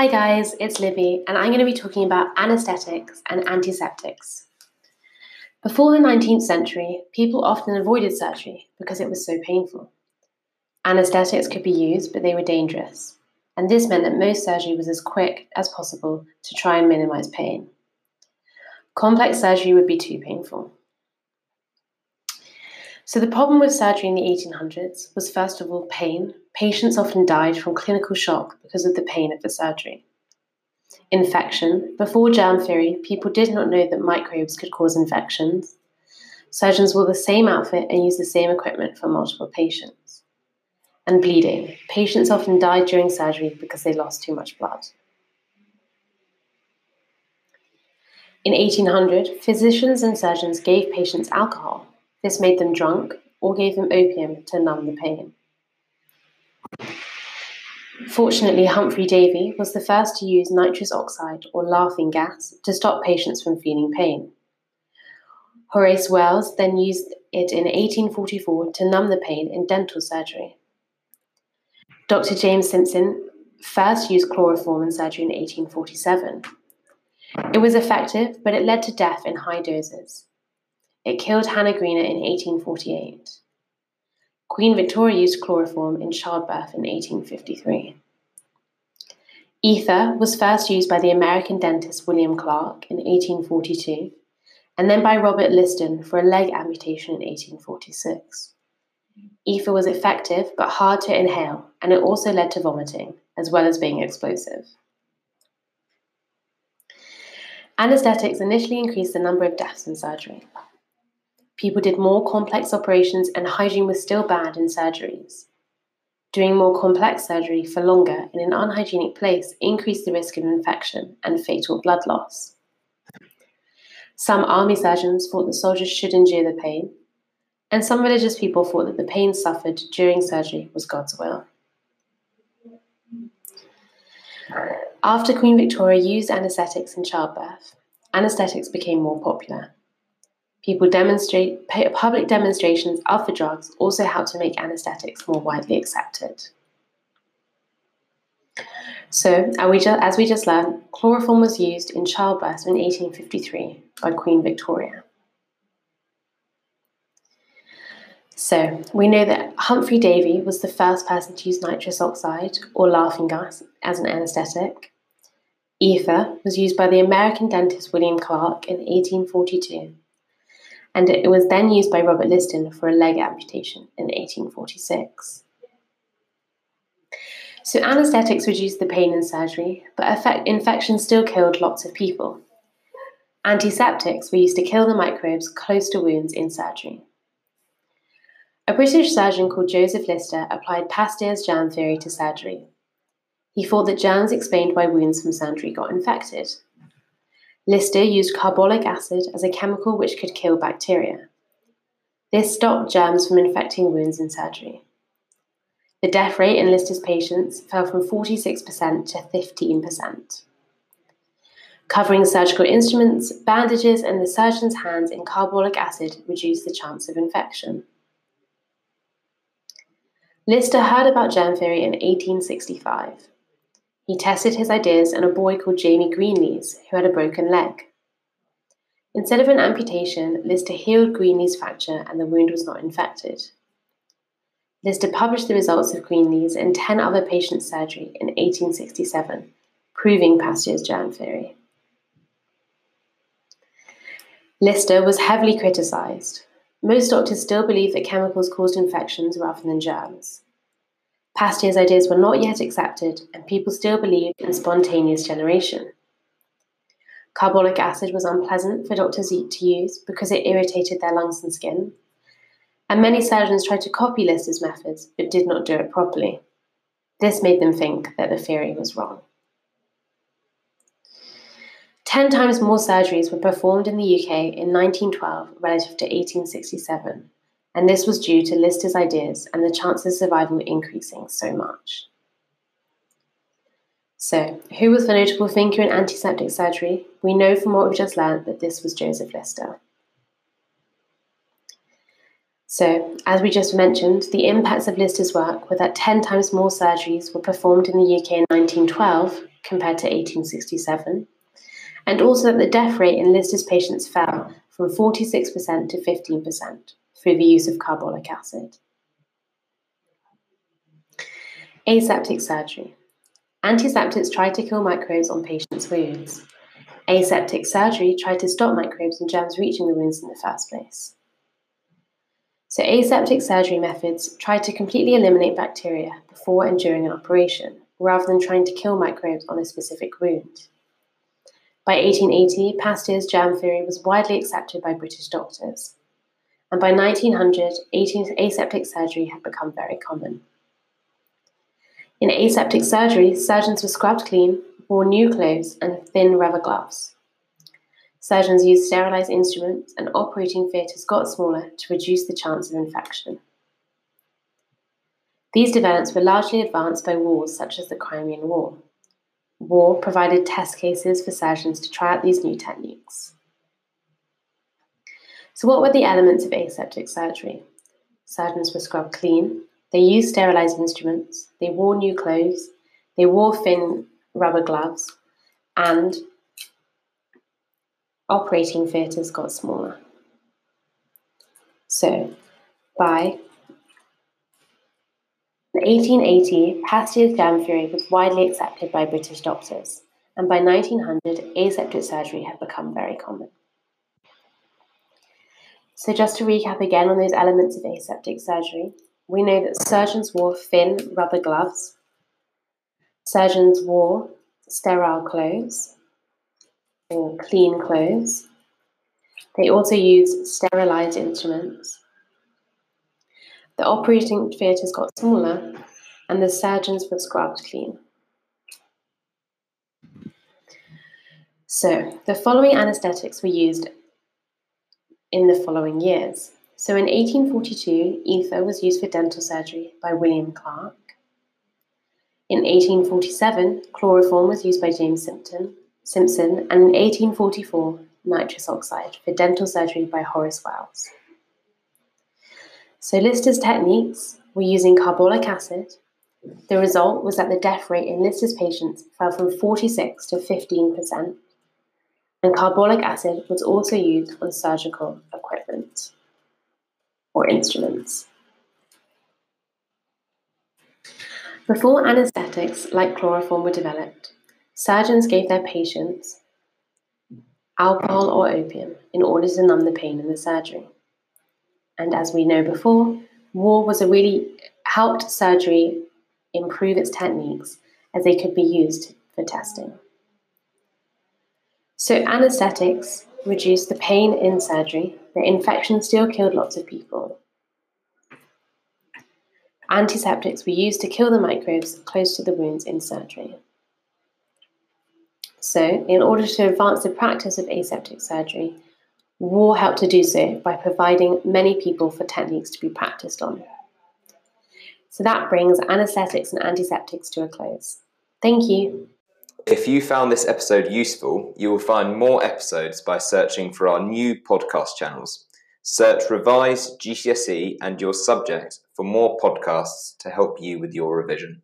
Hi guys, it's Libby and I'm going to be talking about anaesthetics and antiseptics. Before the 19th century, people often avoided surgery because it was so painful. Anaesthetics could be used, but they were dangerous, and this meant that most surgery was as quick as possible to try and minimise pain. Complex surgery would be too painful. So the problem with surgery in the 1800s was, first of all, pain. Patients often died from clinical shock because of the pain of the surgery. Infection. Before germ theory, people did not know that microbes could cause infections. Surgeons wore the same outfit and used the same equipment for multiple patients. And bleeding. Patients often died during surgery because they lost too much blood. In 1800, physicians and surgeons gave patients alcohol. This made them drunk or gave them opium to numb the pain. Fortunately, Humphrey Davy was the first to use nitrous oxide or laughing gas to stop patients from feeling pain. Horace Wells then used it in 1844 to numb the pain in dental surgery. Dr. James Simpson first used chloroform in surgery in 1847. It was effective, but it led to death in high doses. It killed Hannah Greener in 1848. Queen Victoria used chloroform in childbirth in 1853. Ether was first used by the American dentist William Clark in 1842, and then by Robert Liston for a leg amputation in 1846. Ether was effective but hard to inhale, and it also led to vomiting, as well as being explosive. Anesthetics initially increased the number of deaths in surgery. People did more complex operations and hygiene was still bad in surgeries. Doing more complex surgery for longer in an unhygienic place increased the risk of infection and fatal blood loss. Some army surgeons thought that soldiers should endure the pain, and some religious people thought that the pain suffered during surgery was God's will. After Queen Victoria used anaesthetics in childbirth, anaesthetics became more popular. Public demonstrations of the drugs also helped to make anaesthetics more widely accepted. So, as we just learned, chloroform was used in childbirth in 1853 by Queen Victoria. So, we know that Humphrey Davy was the first person to use nitrous oxide or laughing gas as an anaesthetic. Ether was used by the American dentist William Clark in 1842. And it was then used by Robert Liston for a leg amputation in 1846. So anaesthetics reduced the pain in surgery, but infections still killed lots of people. Antiseptics were used to kill the microbes close to wounds in surgery. A British surgeon called Joseph Lister applied Pasteur's germ theory to surgery. He thought that germs explained why wounds from surgery got infected. Lister used carbolic acid as a chemical which could kill bacteria. This stopped germs from infecting wounds in surgery. The death rate in Lister's patients fell from 46% to 15%. Covering surgical instruments, bandages, and the surgeon's hands in carbolic acid reduced the chance of infection. Lister heard about germ theory in 1865. He tested his ideas on a boy called Jamie Greenlees, who had a broken leg. Instead of an amputation, Lister healed Greenlees' fracture and the wound was not infected. Lister published the results of Greenlees and 10 other patients' surgery in 1867, proving Pasteur's germ theory. Lister was heavily criticised. Most doctors still believed that chemicals caused infections rather than germs. Pasteur's ideas were not yet accepted, and people still believed in spontaneous generation. Carbolic acid was unpleasant for doctors to use because it irritated their lungs and skin, and many surgeons tried to copy Lister's methods but did not do it properly. This made them think that the theory was wrong. 10 times more surgeries were performed in the UK in 1912 relative to 1867. And this was due to Lister's ideas and the chance of survival increasing so much. So, who was the notable thinker in antiseptic surgery? We know from what we've just learned that this was Joseph Lister. So, as we just mentioned, the impacts of Lister's work were that 10 times more surgeries were performed in the UK in 1912 compared to 1867, and also that the death rate in Lister's patients fell from 46% to 15% through the use of carbolic acid. Aseptic surgery. Antiseptics tried to kill microbes on patients' wounds. Aseptic surgery tried to stop microbes and germs reaching the wounds in the first place. So aseptic surgery methods tried to completely eliminate bacteria before and during an operation, rather than trying to kill microbes on a specific wound. By 1880, Pasteur's germ theory was widely accepted by British doctors, and by 1900, aseptic surgery had become very common. In aseptic surgery, surgeons were scrubbed clean, wore new clothes and thin rubber gloves. Surgeons used sterilised instruments, and operating theatres got smaller to reduce the chance of infection. These developments were largely advanced by wars such as the Crimean War. War provided test cases for surgeons to try out these new techniques. So what were the elements of aseptic surgery? Surgeons were scrubbed clean, they used sterilised instruments, they wore new clothes, they wore thin rubber gloves, and operating theatres got smaller. So, by 1880, Pasteur's germ theory was widely accepted by British doctors, and by 1900, aseptic surgery had become very common. So just to recap again on those elements of aseptic surgery, we know that surgeons wore thin rubber gloves, surgeons wore sterile clothes, or clean clothes. They also used sterilised instruments. The operating theatres got smaller, and the surgeons were scrubbed clean. So, the following anaesthetics were used in the following years. So in 1842, ether was used for dental surgery by William Clark. In 1847, chloroform was used by James Simpson, and in 1844, nitrous oxide for dental surgery by Horace Wells. So Lister's techniques were using carbolic acid. The result was that the death rate in Lister's patients fell from 46% to 15%, and carbolic acid was also used on surgical equipment or instruments. Before anaesthetics like chloroform were developed, surgeons gave their patients alcohol or opium in order to numb the pain in the surgery. And as we know before, war was a really helped surgery improve its techniques as they could be used for testing. So anaesthetics reduced the pain in surgery, but infection still killed lots of people. Antiseptics were used to kill the microbes close to the wounds in surgery. So, in order to advance the practice of aseptic surgery, war helped to do so by providing many people for techniques to be practiced on. So that brings anaesthetics and antiseptics to a close. Thank you. If you found this episode useful, you will find more episodes by searching for our new podcast channels. Search Revise GCSE and your subject for more podcasts to help you with your revision.